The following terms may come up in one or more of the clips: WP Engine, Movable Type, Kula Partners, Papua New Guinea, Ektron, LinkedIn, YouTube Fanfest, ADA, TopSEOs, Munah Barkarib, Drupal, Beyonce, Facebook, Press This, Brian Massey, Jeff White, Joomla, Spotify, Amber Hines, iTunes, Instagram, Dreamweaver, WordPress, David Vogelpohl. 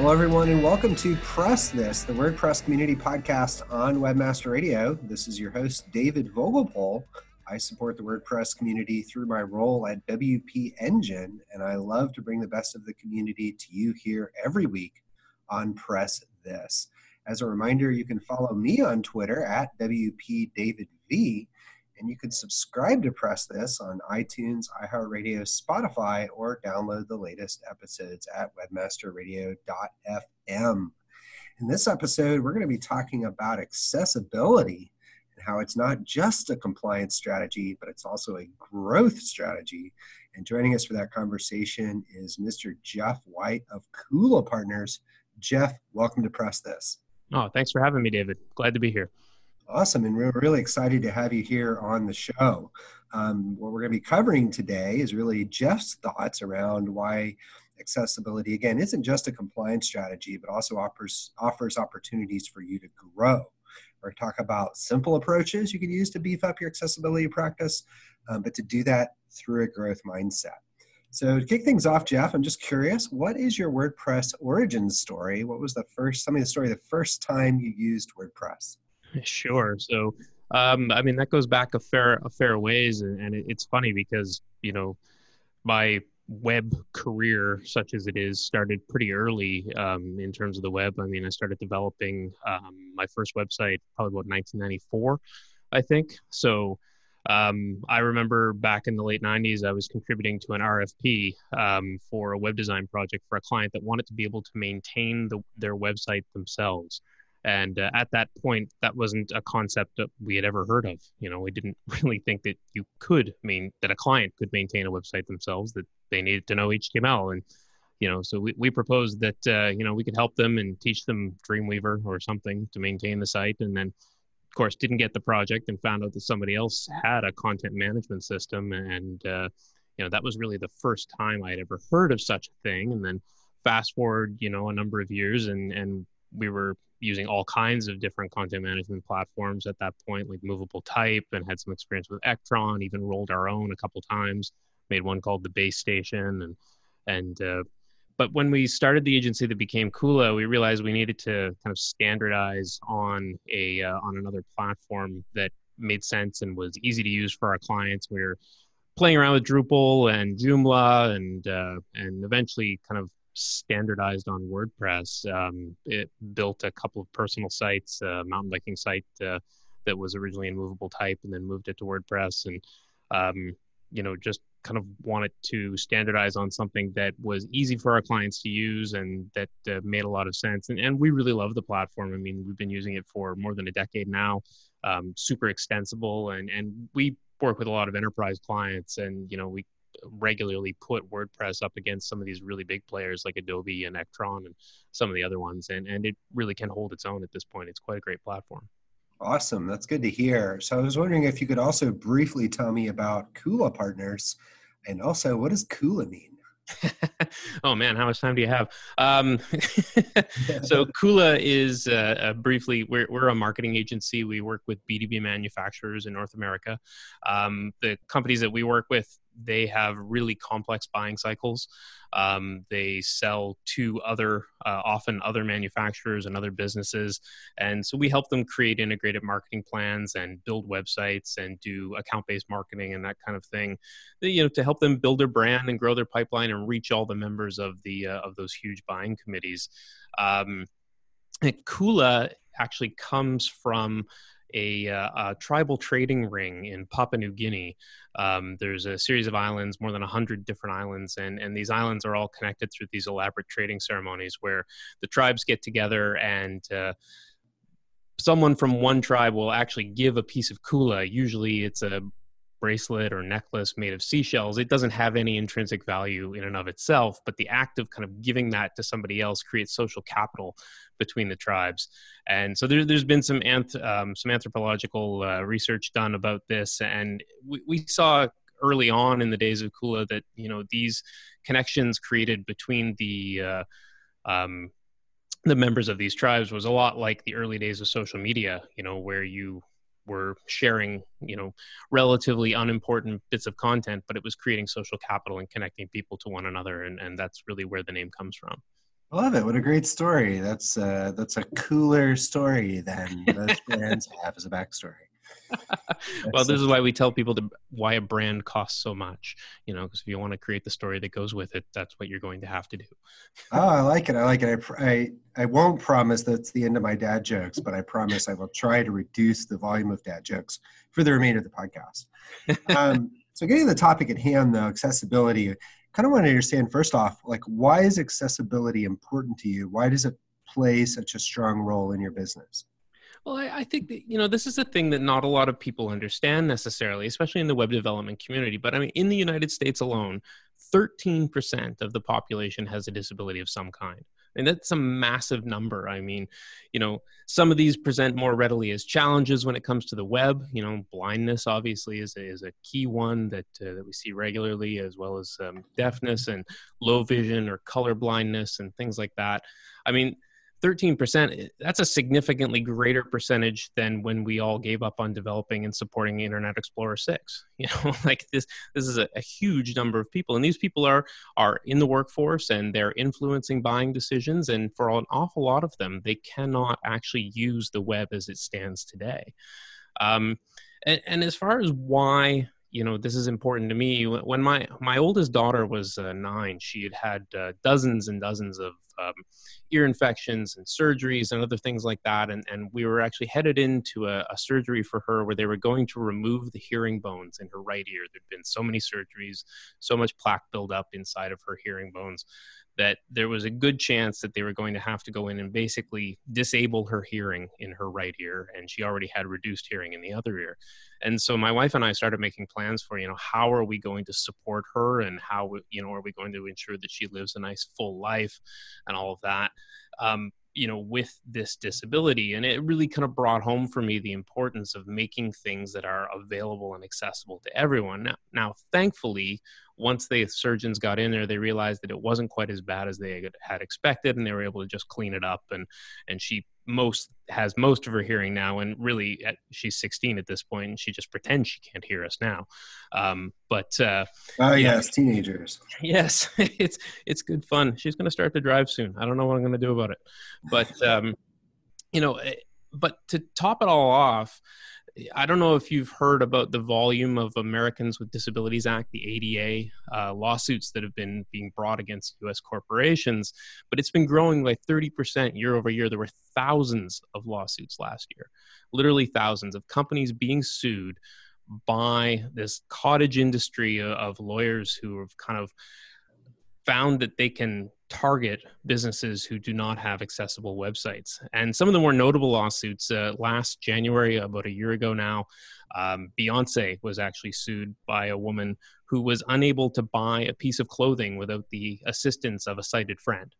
Hello, everyone, and welcome to Press This, the WordPress community podcast on Webmaster Radio. This is your host, David Vogelpohl. I support the WordPress community through my role at WP Engine, and I love to bring the best of the community to you here every week on Press This. As a reminder, you can follow me on Twitter at WPDavidV, and you can subscribe to Press This on iTunes, iHeartRadio, Spotify, or download the latest episodes at webmasterradio.fm. In this episode, we're going to be talking about accessibility and how it's not just a compliance strategy, but it's also a growth strategy. And joining us for that conversation is Mr. Jeff White of Kula Partners. Jeff, welcome to Press This. Oh, thanks for having me, David. Glad to be here. Awesome, and we're really excited to have you here on the show. What we're going to be covering today is really Jeff's thoughts around why accessibility, again, isn't just a compliance strategy, but also offers opportunities for you to grow. We're going to talk about simple approaches you can use to beef up your accessibility practice, but to do that through a growth mindset. So to kick things off, Jeff, I'm just curious, what is your WordPress origin story? What was the first time you used WordPress? Sure. So, that goes back a fair ways. And it's funny because, you know, my web career, such as it is, started pretty early in terms of the web. I mean, I started developing my first website probably about 1994, I think. So I remember back in the late 90s, I was contributing to an RFP for a web design project for a client that wanted to be able to maintain their website themselves. And at that point, that wasn't a concept that we had ever heard of. You know, we didn't really think that a client could maintain a website themselves, that they needed to know HTML. And, you know, so we proposed that, we could help them and teach them Dreamweaver or something to maintain the site. And then, of course, didn't get the project and found out that somebody else had a content management system. And, that was really the first time I'd ever heard of such a thing. And then fast forward, a number of years and we were using all kinds of different content management platforms at that point, like Movable Type, and had some experience with Ektron, even rolled our own a couple times, made one called the Base Station. But when we started the agency that became Kula, we realized we needed to kind of standardize on another platform that made sense and was easy to use for our clients. We were playing around with Drupal and Joomla and eventually kind of standardized on WordPress. It built a couple of personal sites, a mountain biking site that was originally in Movable Type and then moved it to WordPress. And you know, just kind of wanted to standardize on something that was easy for our clients to use and that made a lot of sense. And we really love the platform. I mean, we've been using it for more than a decade now, super extensible. And we work with a lot of enterprise clients, and, you know, we regularly put WordPress up against some of these really big players like Adobe and Ektron and some of the other ones. And it really can hold its own at this point. It's quite a great platform. Awesome. That's good to hear. So I was wondering if you could also briefly tell me about Kula Partners, and also what does Kula mean? Oh man, how much time do you have? So Kula is briefly, we're a marketing agency. We work with B2B manufacturers in North America. The companies that we work with, they have really complex buying cycles. They sell to often other manufacturers and other businesses. And so we help them create integrated marketing plans and build websites and do account-based marketing and that kind of thing, you know, to help them build their brand and grow their pipeline and reach all the members of the of those huge buying committees. Kula actually comes from a tribal trading ring in Papua New Guinea. There's a series of islands, more than 100 different islands, and these islands are all connected through these elaborate trading ceremonies where the tribes get together, and someone from one tribe will actually give a piece of kula. Usually it's a bracelet or necklace made of seashells. It doesn't have any intrinsic value in and of itself, but the act of kind of giving that to somebody else creates social capital between the tribes. And so there's been some anthropological research done about this. And we saw early on in the days of Kula that, you know, these connections created between the members of these tribes was a lot like the early days of social media, you know, where you were sharing, you know, relatively unimportant bits of content, but it was creating social capital and connecting people to one another. And that's really where the name comes from. I love it. What a great story. That's a cooler story than most brands have as a backstory. Well, this is why we tell people why a brand costs so much, you know, because if you want to create the story that goes with it, that's what you're going to have to do. Oh, I like it. I like it. I won't promise that's the end of my dad jokes, but I promise I will try to reduce the volume of dad jokes for the remainder of the podcast. So getting to the topic at hand, though, accessibility, I kind of want to understand first off, like, why is accessibility important to you? Why does it play such a strong role in your business? Well, I think that, you know, this is a thing that not a lot of people understand necessarily, especially in the web development community. But I mean, in the United States alone, 13% of the population has a disability of some kind. And that's a massive number. I mean, you know, some of these present more readily as challenges when it comes to the web. You know, blindness obviously is a key one that we see regularly, as well as deafness and low vision or color blindness and things like that. I mean, 13%, that's a significantly greater percentage than when we all gave up on developing and supporting Internet Explorer 6. You know, like this is a huge number of people. And these people are in the workforce and they're influencing buying decisions. And for an awful lot of them, they cannot actually use the web as it stands today. And as far as why, you know, this is important to me, when my oldest daughter was 9, she had dozens and dozens of ear infections and surgeries and other things like that. And we were actually headed into a surgery for her where they were going to remove the hearing bones in her right ear. There'd been so many surgeries, so much plaque buildup inside of her hearing bones that there was a good chance that they were going to have to go in and basically disable her hearing in her right ear. And she already had reduced hearing in the other ear. And so my wife and I started making plans for, you know, how are we going to support her and how, you know, are we going to ensure that she lives a nice full life and all of that, you know, with this disability. And it really kind of brought home for me the importance of making things that are available and accessible to everyone. Now, thankfully, once the surgeons got in there, they realized that it wasn't quite as bad as they had expected, and they were able to just clean it up. And she has most of her hearing now, and really she's 16 at this point, and she just pretends she can't hear us now. Yes, teenagers. Yes, it's good fun. She's going to start to drive soon. I don't know what I'm going to do about it, but you know. But to top it all off, I don't know if you've heard about the volume of Americans with Disabilities Act, the ADA lawsuits that have been being brought against U.S. corporations, but it's been growing by 30% year over year. There were thousands of lawsuits last year, literally thousands of companies being sued by this cottage industry of lawyers who have kind of found that they can target businesses who do not have accessible websites. And some of the more notable lawsuits, last January, about a year ago now, Beyonce was actually sued by a woman who was unable to buy a piece of clothing without the assistance of a sighted friend.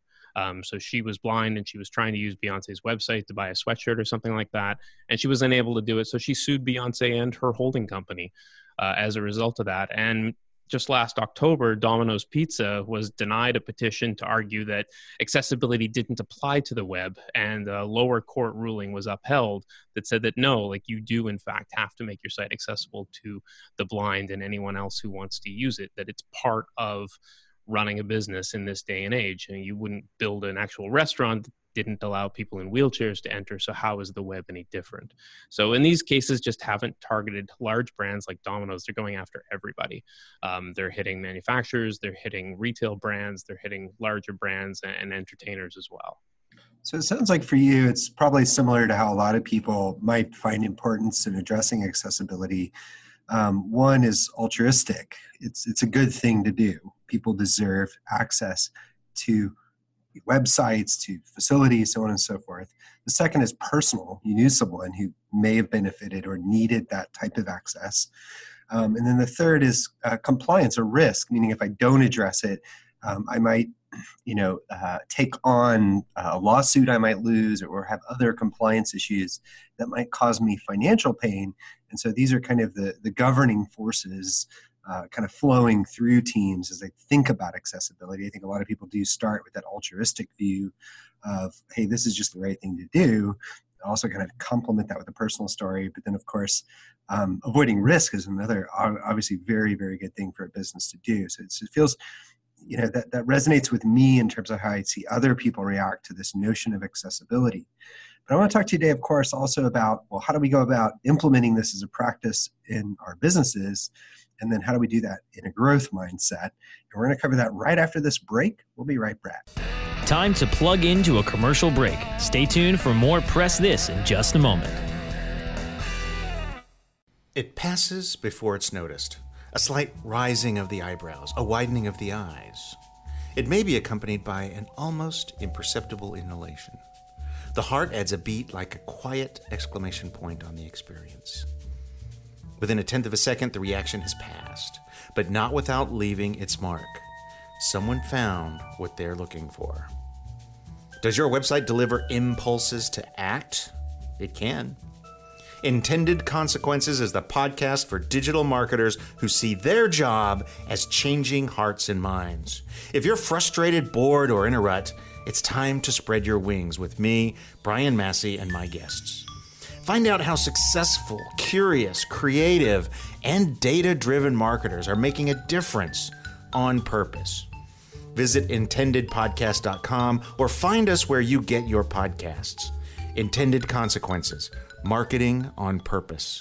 So she was blind and she was trying to use Beyonce's website to buy a sweatshirt or something like that, and she was unable to do it. So she sued Beyonce and her holding company as a result of that. And just last October, Domino's Pizza was denied a petition to argue that accessibility didn't apply to the web, and a lower court ruling was upheld that said that no, like you do in fact have to make your site accessible to the blind and anyone else who wants to use it, that it's part of running a business in this day and age. And you wouldn't build an actual restaurant that didn't allow people in wheelchairs to enter. So how is the web any different? So in these cases, just haven't targeted large brands like Domino's. They're going after everybody. They're hitting manufacturers, they're hitting retail brands, they're hitting larger brands and entertainers as well. So it sounds like for you, it's probably similar to how a lot of people might find importance in addressing accessibility. One is altruistic. It's a good thing to do. People deserve access to websites, to facilities, so on and so forth. The second is personal. You knew someone who may have benefited or needed that type of access. And then the third is compliance or risk, meaning if I don't address it, I might take on a lawsuit I might lose, or have other compliance issues that might cause me financial pain. And so these are kind of the governing forces kind of flowing through teams as they think about accessibility. I think a lot of people do start with that altruistic view of, hey, this is just the right thing to do. And also kind of complement that with a personal story. But then, of course, avoiding risk is another obviously very, very good thing for a business to do. So it feels, that resonates with me in terms of how I see other people react to this notion of accessibility. But I want to talk to you today, of course, also about, well, how do we go about implementing this as a practice in our businesses? And then how do we do that in a growth mindset? And we're going to cover that right after this break. We'll be right back. Time to plug into a commercial break. Stay tuned for more Press This in just a moment. It passes before it's noticed. A slight rising of the eyebrows, a widening of the eyes. It may be accompanied by an almost imperceptible inhalation. The heart adds a beat like a quiet exclamation point on the experience. Within a tenth of a second, the reaction has passed, but not without leaving its mark. Someone found what they're looking for. Does your website deliver impulses to act? It can. Intended Consequences is the podcast for digital marketers who see their job as changing hearts and minds. If you're frustrated, bored, or in a rut, it's time to spread your wings with me, Brian Massey, and my guests. Find out how successful, curious, creative, and data-driven marketers are making a difference on purpose. Visit intendedpodcast.com or find us where you get your podcasts. Intended Consequences. Marketing on purpose.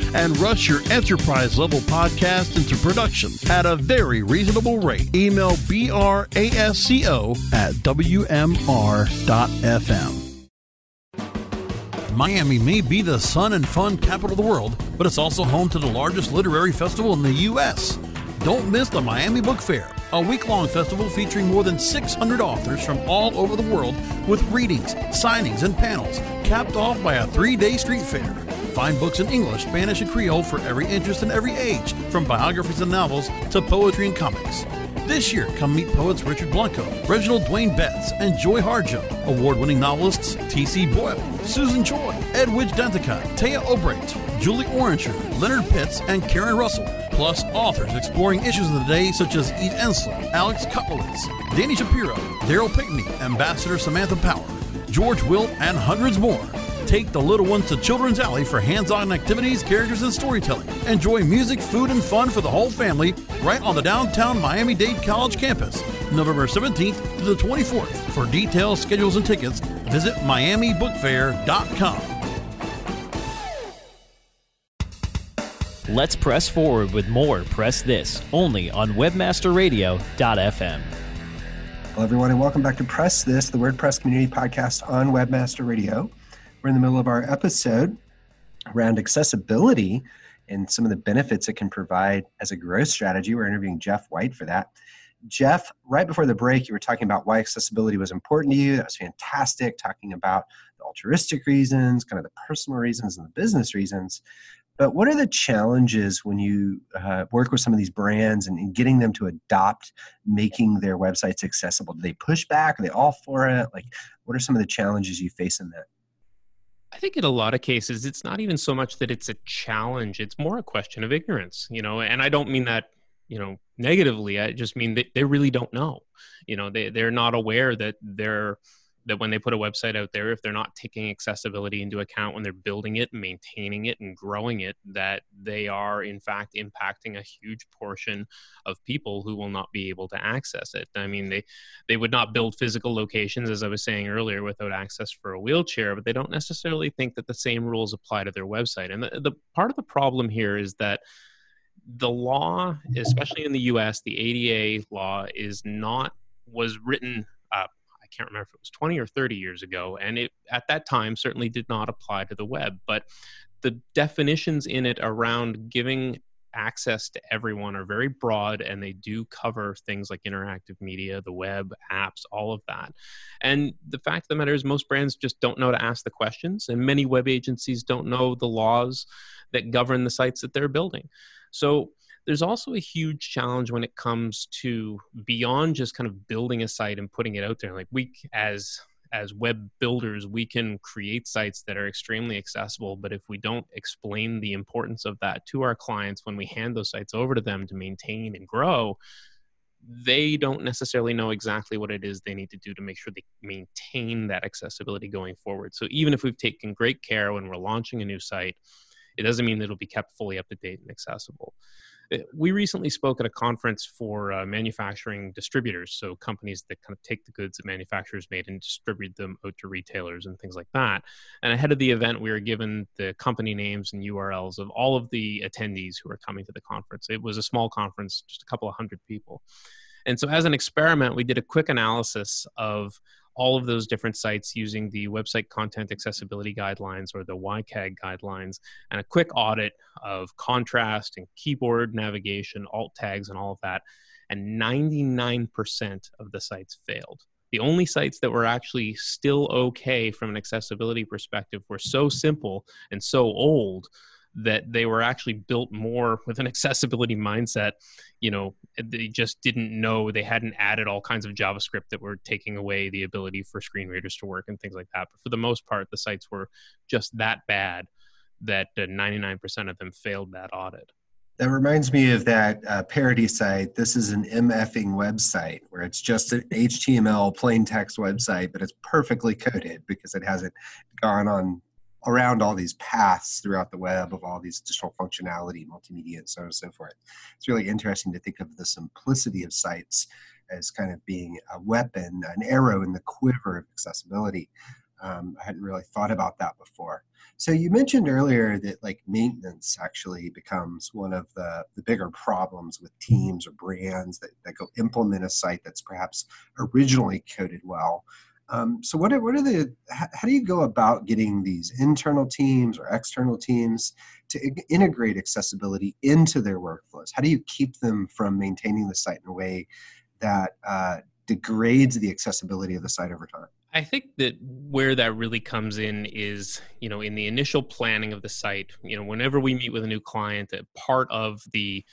and rush your enterprise-level podcast into production at a very reasonable rate. Email BRASCO at WMR.FM. Miami may be the sun and fun capital of the world, but it's also home to the largest literary festival in the U.S. Don't miss the Miami Book Fair, a week-long festival featuring more than 600 authors from all over the world with readings, signings, and panels, capped off by a three-day street fair. Find books in English, Spanish, and Creole for every interest and every age, from biographies and novels to poetry and comics. This year, come meet poets Richard Blanco, Reginald Dwayne Betts, and Joy Harjo, award-winning novelists T.C. Boyle, Susan Choi, Edwidge Danticott, Taya Obrecht, Julie Oranger, Leonard Pitts, and Karen Russell, plus authors exploring issues of the day such as Eve Ensler, Alex Kotlowitz, Danny Shapiro, Daryl Pickney, Ambassador Samantha Power, George Wilt, and hundreds more. take the little ones to Children's Alley for hands-on activities, characters, and storytelling. Enjoy music, food, and fun for the whole family right on the downtown Miami-Dade College campus, November 17th to the 24th. For details, schedules, and tickets, visit miamibookfair.com. Let's press forward with more Press This, only on webmasterradio.fm. Hello, everyone, and welcome back to Press This, the WordPress community podcast on Webmaster Radio. We're in the middle of our episode around accessibility and some of the benefits it can provide as a growth strategy. We're interviewing Jeff White for that. Jeff, right before the break, you were talking about why accessibility was important to you. That was fantastic, talking about the altruistic reasons, kind of the personal reasons and the business reasons. But what are the challenges when you work with some of these brands and getting them to adopt making their websites accessible? Do they push back? Are they all for it? Like, what are some of the challenges you face in that? I think in a lot of cases, it's not even so much that it's a challenge. It's more a question of ignorance, you know, and I don't mean that, you know, negatively. I just mean that they really don't know. You know, they're not aware that that when they put a website out there, if they're not taking accessibility into account when they're building it and maintaining it and growing it, that they are in fact impacting a huge portion of people who will not be able to access it. I mean, they would not build physical locations, as I was saying earlier, without access for a wheelchair, but they don't necessarily think that the same rules apply to their website. And the part of the problem here is that the law, especially in the US, the ADA law was written up. I can't remember if it was 20 or 30 years ago, and it at that time certainly did not apply to the web, but the definitions in it around giving access to everyone are very broad, and they do cover things like interactive media, the web, apps, all of that. And the fact of the matter is most brands just don't know to ask the questions, and many web agencies don't know the laws that govern the sites that they're building. So there's also a huge challenge when it comes to beyond just kind of building a site and putting it out there. Like, we as web builders, we can create sites that are extremely accessible, but if we don't explain the importance of that to our clients when we hand those sites over to them to maintain and grow, they don't necessarily know exactly what it is they need to do to make sure they maintain that accessibility going forward. So even if we've taken great care when we're launching a new site, it doesn't mean that it'll be kept fully up to date and accessible. We recently spoke at a conference for manufacturing distributors, so companies that kind of take the goods that manufacturers made and distribute them out to retailers and things like that. And ahead of the event, we were given the company names and URLs of all of the attendees who were coming to the conference. It was a small conference, just a couple of hundred people. And so as an experiment, we did a quick analysis of all of those different sites using the website content accessibility guidelines, or the WCAG guidelines, and a quick audit of contrast and keyboard navigation, alt tags, and all of that. And 99% of the sites failed. The only sites that were actually still okay from an accessibility perspective were so simple and so old that they were actually built more with an accessibility mindset. You know, they just didn't know, they hadn't added all kinds of JavaScript that were taking away the ability for screen readers to work and things like that. But for the most part, the sites were just that bad that 99% of them failed that audit. That reminds me of that parody site, This Is an MFing Website, where it's just an HTML plain text website, but it's perfectly coded because it hasn't gone on around all these paths throughout the web of all these additional functionality, multimedia, and so on and so forth. It's really interesting to think of the simplicity of sites as kind of being a weapon, an arrow in the quiver of accessibility. I hadn't really thought about that before. So you mentioned earlier that like maintenance actually becomes one of the bigger problems with teams or brands that go implement a site that's perhaps originally coded well. So how do you go about getting these internal teams or external teams to integrate accessibility into their workflows? How do you keep them from maintaining the site in a way that degrades the accessibility of the site over time? I think that where that really comes in is, you know, in the initial planning of the site. You know, whenever we meet with a new client, that part of the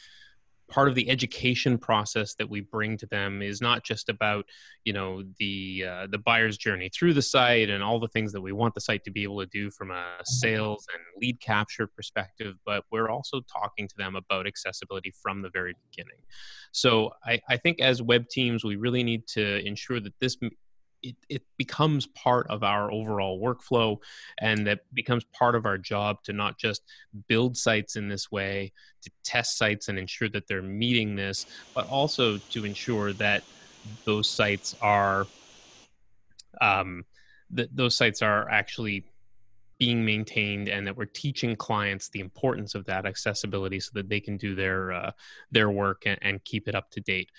education process that we bring to them is not just about, you know, the buyer's journey through the site and all the things that we want the site to be able to do from a sales and lead capture perspective, but we're also talking to them about accessibility from the very beginning. So I think as web teams, we really need to ensure that this it becomes part of our overall workflow, and that becomes part of our job to not just build sites in this way, to test sites and ensure that they're meeting this, but also to ensure that those sites are actually being maintained, and that we're teaching clients the importance of that accessibility so that they can do their work and keep it up to date.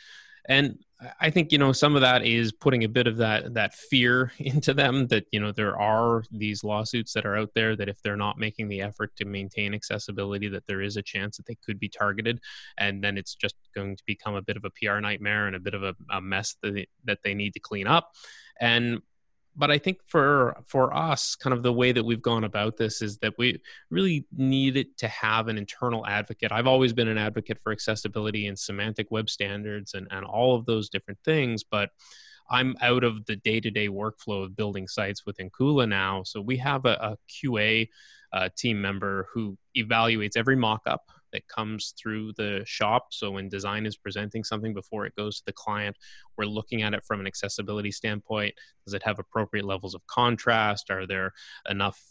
And I think, some of that is putting a bit of that fear into them that, there are these lawsuits that are out there that if they're not making the effort to maintain accessibility, that there is a chance that they could be targeted. And then it's just going to become a bit of a PR nightmare and a bit of a mess that they need to clean up. But I think for us, kind of the way that we've gone about this is that we really needed to have an internal advocate. I've always been an advocate for accessibility and semantic web standards and all of those different things, but I'm out of the day-to-day workflow of building sites within Kula now. So we have a QA team member who evaluates every mock-up that comes through the shop. So when design is presenting something before it goes to the client, we're looking at it from an accessibility standpoint. Does it have appropriate levels of contrast? Are there enough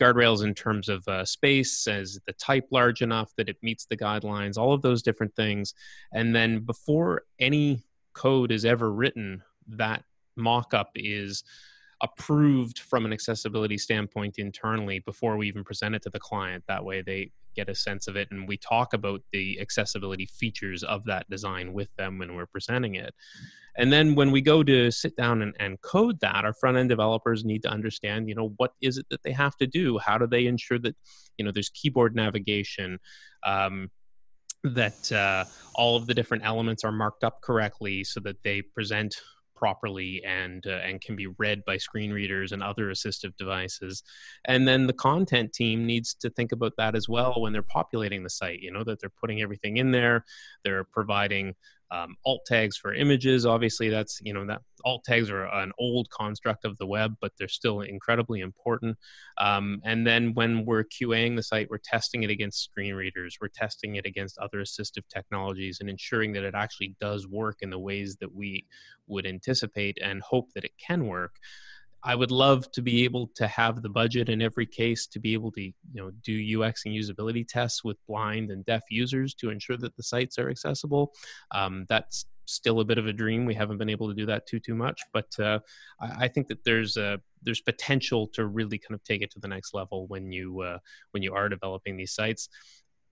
guardrails in terms of space? Is the type large enough that it meets the guidelines? All of those different things. And then before any code is ever written, that mock-up is approved from an accessibility standpoint internally before we even present it to the client. That way they get a sense of it, and we talk about the accessibility features of that design with them when we're presenting it. And then when we go to sit down and code that, our front-end developers need to understand, what is it that they have to do? How do they ensure that, there's keyboard navigation, that all of the different elements are marked up correctly so that they present properly and can be read by screen readers and other assistive devices. And then the content team needs to think about that as well when they're populating the site, that they're putting everything in there. They're providing alt tags for images. Obviously, that's, that alt tags are an old construct of the web, but they're still incredibly important. And then when we're QAing the site, we're testing it against screen readers. We're testing it against other assistive technologies and ensuring that it actually does work in the ways that we would anticipate and hope that it can work. I would love to be able to have the budget in every case to be able to, do UX and usability tests with blind and deaf users to ensure that the sites are accessible. That's still a bit of a dream. We haven't been able to do that too much, but I think that there's potential to really kind of take it to the next level when you are developing these sites.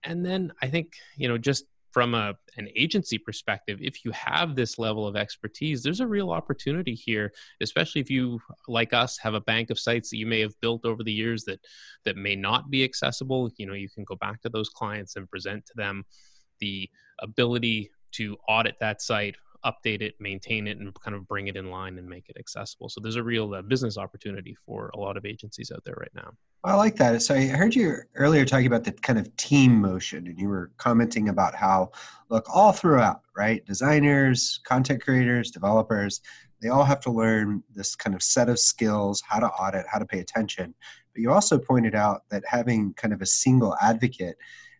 And then I think, just from an agency perspective, if you have this level of expertise, there's a real opportunity here, especially if you, like us, have a bank of sites that you may have built over the years that may not be accessible. You can go back to those clients and present to them the ability to audit that site, update it, maintain it, and kind of bring it in line and make it accessible. So there's a real business opportunity for a lot of agencies out there right now. I like that. So I heard you earlier talking about the kind of team motion, and you were commenting about how, look, all throughout, right? Designers, content creators, developers, they all have to learn this kind of set of skills, how to audit, how to pay attention. But you also pointed out that having kind of a single advocate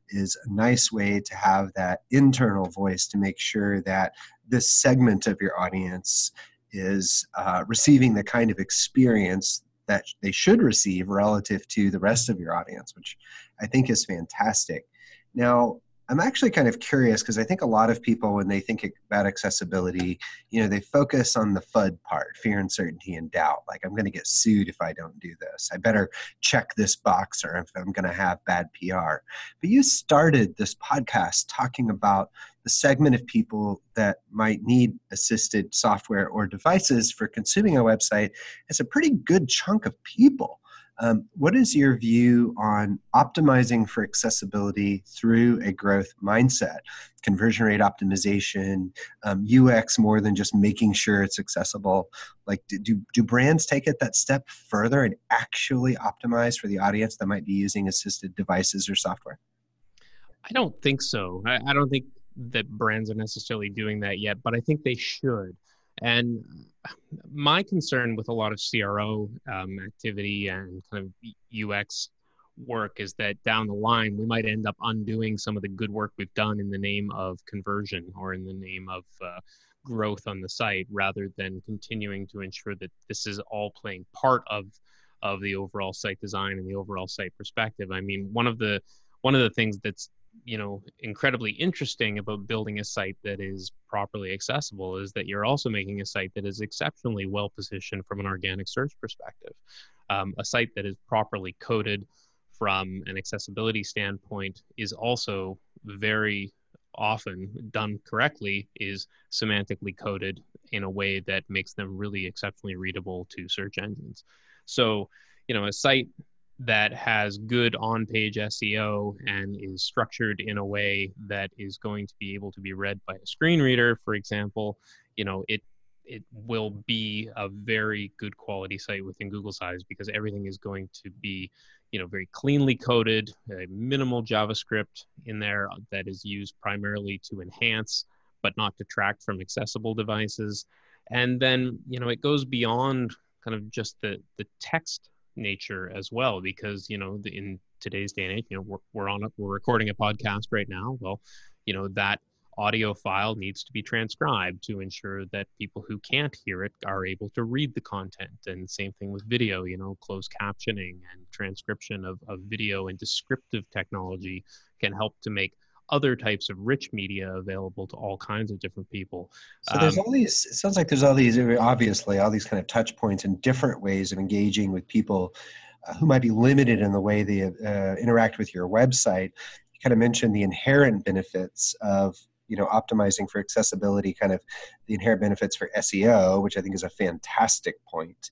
is a nice way to have that internal voice to make sure that this segment of your audience is receiving the kind of experience that they should receive relative to the rest of your audience, which I think is fantastic. Now, I'm actually kind of curious because I think a lot of people, when they think about accessibility, they focus on the FUD part, fear, uncertainty, and doubt. Like, I'm going to get sued if I don't do this. I better check this box, or if I'm going to have bad PR. But you started this podcast talking about the segment of people that might need assisted software or devices for consuming a website. It's a pretty good chunk of people. What is your view on optimizing for accessibility through a growth mindset, conversion rate optimization, UX more than just making sure it's accessible? Like, do brands take it that step further and actually optimize for the audience that might be using assisted devices or software? I don't think so. I don't think that brands are necessarily doing that yet, but I think they should. And my concern with a lot of CRO activity and kind of UX work is that down the line, we might end up undoing some of the good work we've done in the name of conversion or in the name of growth on the site rather than continuing to ensure that this is all playing part of the overall site design and the overall site perspective. I mean, one of the things that's, you know, incredibly interesting about building a site that is properly accessible is that you're also making a site that is exceptionally well positioned from an organic search perspective. A site that is properly coded from an accessibility standpoint is also very often done correctly, is semantically coded in a way that makes them really exceptionally readable to search engines. So, you know, a site that has good on-page SEO and is structured in a way that is going to be able to be read by a screen reader, for example, you know, it will be a very good quality site within Google's eyes, because everything is going to be, you know, very cleanly coded, minimal JavaScript in there that is used primarily to enhance, but not detract from accessible devices. And then, you know, it goes beyond kind of just the text nature as well, because, you know, in today's day and age, you know, we're recording a podcast right now. Well, you know, that audio file needs to be transcribed to ensure that people who can't hear it are able to read the content. And same thing with video, you know, closed captioning and transcription of video and descriptive technology can help to make other types of rich media available to all kinds of different people. So there's all these, it sounds like there's all these, obviously, all these kind of touch points and different ways of engaging with people who might be limited in the way they interact with your website. You kind of mentioned the inherent benefits of, you know, optimizing for accessibility, kind of the inherent benefits for SEO, which I think is a fantastic point.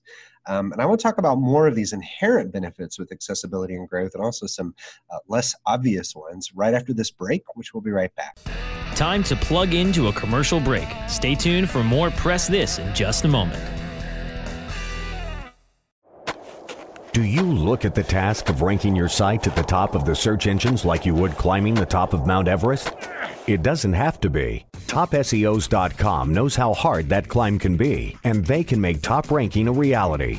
And I want to talk about more of these inherent benefits with accessibility and growth, and also some less obvious ones right after this break, which we'll be right back. Time to plug into a commercial break. Stay tuned for more Press This in just a moment. Do you look at the task of ranking your site at the top of the search engines like you would climbing the top of Mount Everest? It doesn't have to be. TopSEOs.com knows how hard that climb can be, and they can make top ranking a reality.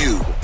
You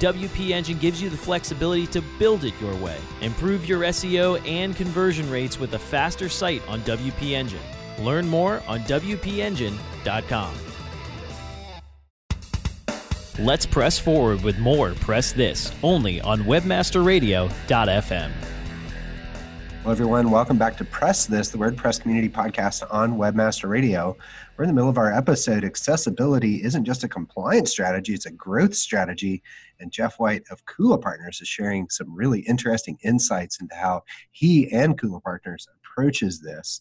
WP Engine gives you the flexibility to build it your way. Improve your SEO and conversion rates with a faster site on WP Engine. Learn more on WPEngine.com. Let's press forward with more Press This, only on WebmasterRadio.fm. Well, everyone, welcome back to Press This, the WordPress community podcast on Webmaster Radio. We're in the middle of our episode. Accessibility isn't just a compliance strategy, it's a growth strategy. And Jeff White of Kula Partners is sharing some really interesting insights into how he and Kula Partners approaches this.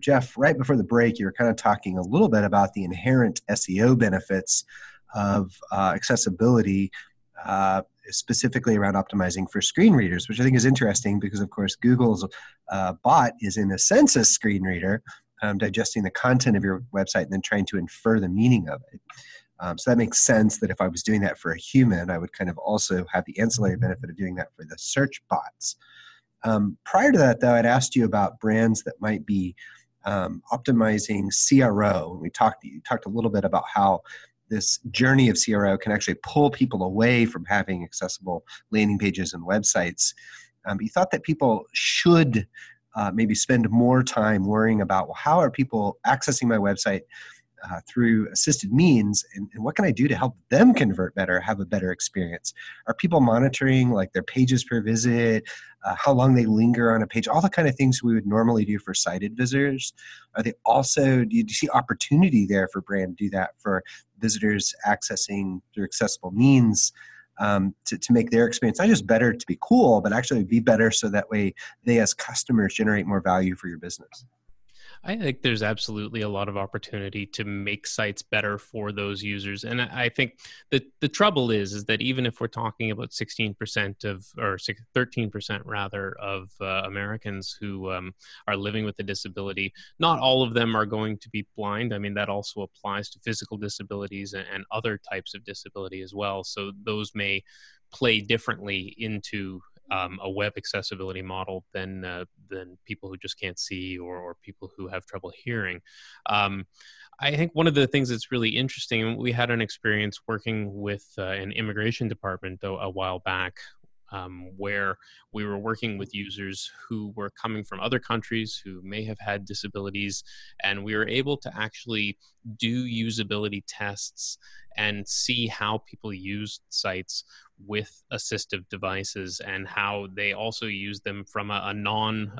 Jeff, right before the break, you were kind of talking a little bit about the inherent SEO benefits of accessibility, specifically around optimizing for screen readers, which I think is interesting because, of course, Google's bot is in a sense a screen reader, digesting the content of your website and then trying to infer the meaning of it. So that makes sense that if I was doing that for a human, I would kind of also have the ancillary benefit of doing that for the search bots. Prior to that, though, I'd asked you about brands that might be optimizing CRO. And you talked a little bit about how this journey of CRO can actually pull people away from having accessible landing pages and websites. But you thought that people should maybe spend more time worrying about, well, how are people accessing my website through assisted means, and what can I do to help them convert better, have a better experience? Are people monitoring like their pages per visit, how long they linger on a page, all the kind of things we would normally do for sighted visitors? Are they also, do you see opportunity there for brand to do that for visitors accessing through accessible means to make their experience not just better to be cool, but actually be better so that way they as customers generate more value for your business? I think there's absolutely a lot of opportunity to make sites better for those users. And I think that the trouble is that even if we're talking about 16% of, or 13% rather, of Americans who are living with a disability, not all of them are going to be blind. I mean, that also applies to physical disabilities and other types of disability as well. So those may play differently into a web accessibility model than people who just can't see or people who have trouble hearing. I think one of the things that's really interesting, we had an experience working with an immigration department a while back where we were working with users who were coming from other countries who may have had disabilities, and we were able to actually do usability tests and see how people used sites with assistive devices and how they also use them from a non,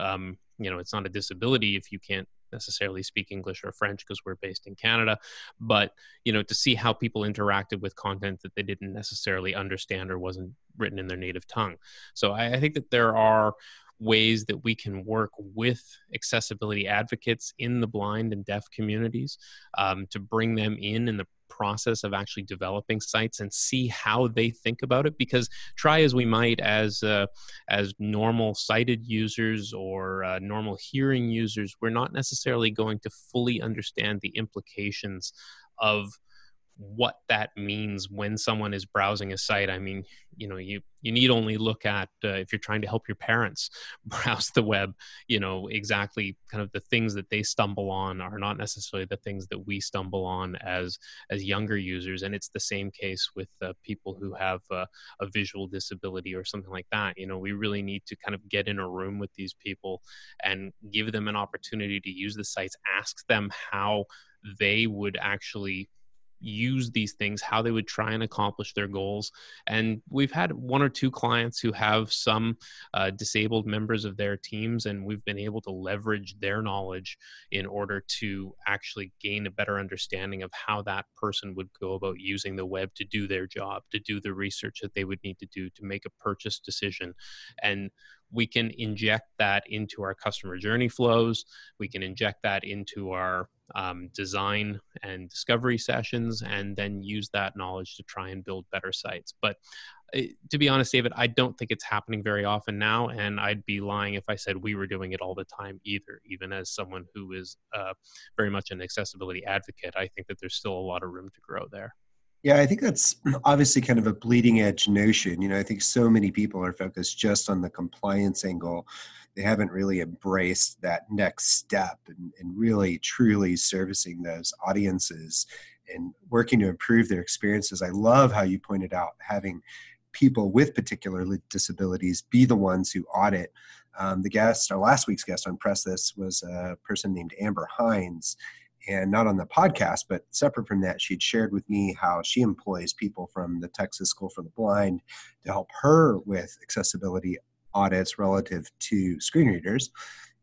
it's not a disability if you can't necessarily speak English or French because we're based in Canada, but, to see how people interacted with content that they didn't necessarily understand or wasn't written in their native tongue. So I think that there are ways that we can work with accessibility advocates in the blind and deaf communities to bring them in the process of actually developing sites and see how they think about it, because try as we might as normal sighted users or normal hearing users, we're not necessarily going to fully understand the implications of what that means when someone is browsing a site. I mean, you need only look at, if you're trying to help your parents browse the web, exactly kind of the things that they stumble on are not necessarily the things that we stumble on as younger users. And it's the same case with people who have a visual disability or something like that. We really need to kind of get in a room with these people and give them an opportunity to use the sites, ask them how they would actually use these things, how they would try and accomplish their goals. And we've had one or two clients who have some disabled members of their teams, and we've been able to leverage their knowledge in order to actually gain a better understanding of how that person would go about using the web to do their job, to do the research that they would need to do to make a purchase decision. And we can inject that into our customer journey flows. We can inject that into our design and discovery sessions, and then use that knowledge to try and build better sites. But to be honest, David, I don't think it's happening very often now. And I'd be lying if I said we were doing it all the time either, even as someone who is very much an accessibility advocate. I think that there's still a lot of room to grow there. Yeah, I think that's obviously kind of a bleeding edge notion. I think so many people are focused just on the compliance angle. They haven't really embraced that next step and really truly servicing those audiences and working to improve their experiences. I love how you pointed out having people with particular disabilities be the ones who audit. Last week's guest on Press This was a person named Amber Hines. And not on the podcast, but separate from that, she'd shared with me how she employs people from the Texas School for the Blind to help her with accessibility audits relative to screen readers.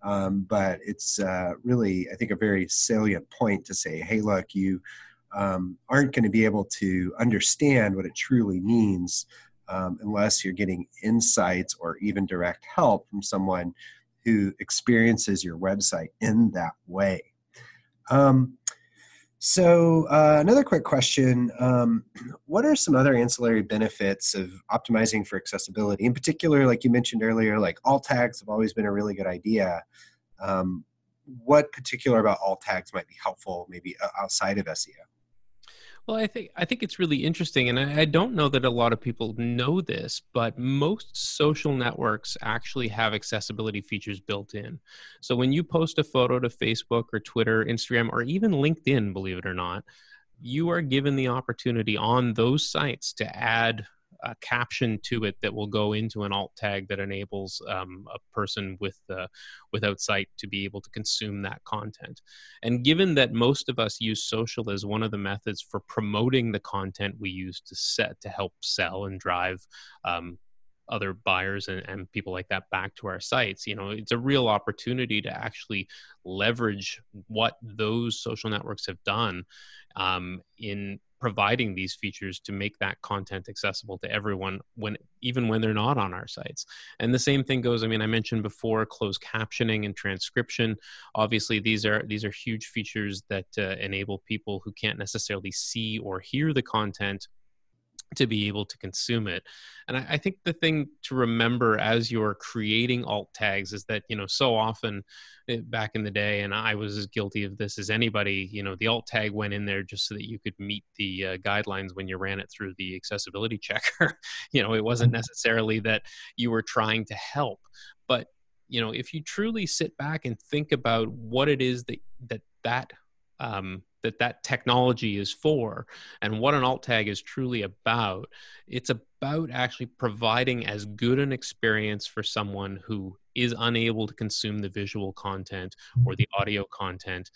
But it's really, I think, a very salient point to say, hey, look, you aren't going to be able to understand what it truly means unless you're getting insights or even direct help from someone who experiences your website in that way. Another quick question, what are some other ancillary benefits of optimizing for accessibility? In particular, like you mentioned earlier, like alt tags have always been a really good idea. What particular about alt tags might be helpful maybe outside of SEO? Well, I think it's really interesting, and I don't know that a lot of people know this, but most social networks actually have accessibility features built in. So when you post a photo to Facebook or Twitter, Instagram, or even LinkedIn, believe it or not, you are given the opportunity on those sites to add a caption to it that will go into an alt tag that enables a person without sight to be able to consume that content. And given that most of us use social as one of the methods for promoting the content we use to help sell and drive other buyers and people like that back to our sites, you know, it's a real opportunity to actually leverage what those social networks have done in providing these features to make that content accessible to everyone, even when they're not on our sites. And the same thing goes, I mean, I mentioned before, closed captioning and transcription. Obviously, these are huge features that enable people who can't necessarily see or hear the content to be able to consume it. And I think the thing to remember as you're creating alt tags is that, you know, so often back in the day, and I was as guilty of this as anybody, you know, the alt tag went in there just so that you could meet the guidelines when you ran it through the accessibility checker. You know, it wasn't necessarily that you were trying to help. But, you know, if you truly sit back and think about what it is that technology is for and what an alt tag is truly about, it's about actually providing as good an experience for someone who is unable to consume the visual content or the audio content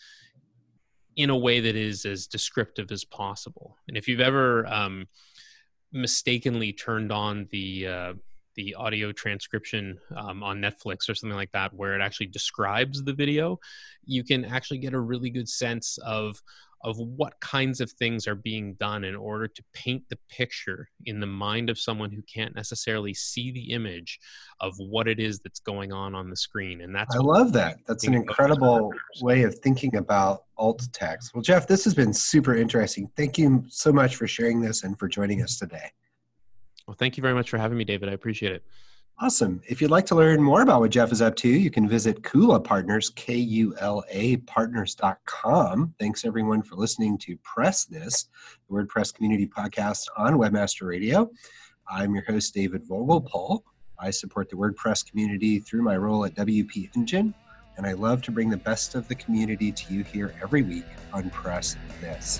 in a way that is as descriptive as possible. And if you've ever mistakenly turned on the audio transcription on Netflix or something like that, where it actually describes the video, you can actually get a really good sense of what kinds of things are being done in order to paint the picture in the mind of someone who can't necessarily see the image of what it is that's going on the screen. And that's I love that. That's an incredible way of thinking about alt text. Well, Jeff, this has been super interesting. Thank you so much for sharing this and for joining us today. Well, thank you very much for having me, David. I appreciate it. Awesome. If you'd like to learn more about what Jeff is up to, you can visit Kula Partners, K-U-L-A partners.com. Thanks, everyone, for listening to Press This, the WordPress community podcast on Webmaster Radio. I'm your host, David Vogelpohl. I support the WordPress community through my role at WP Engine, and I love to bring the best of the community to you here every week on Press This.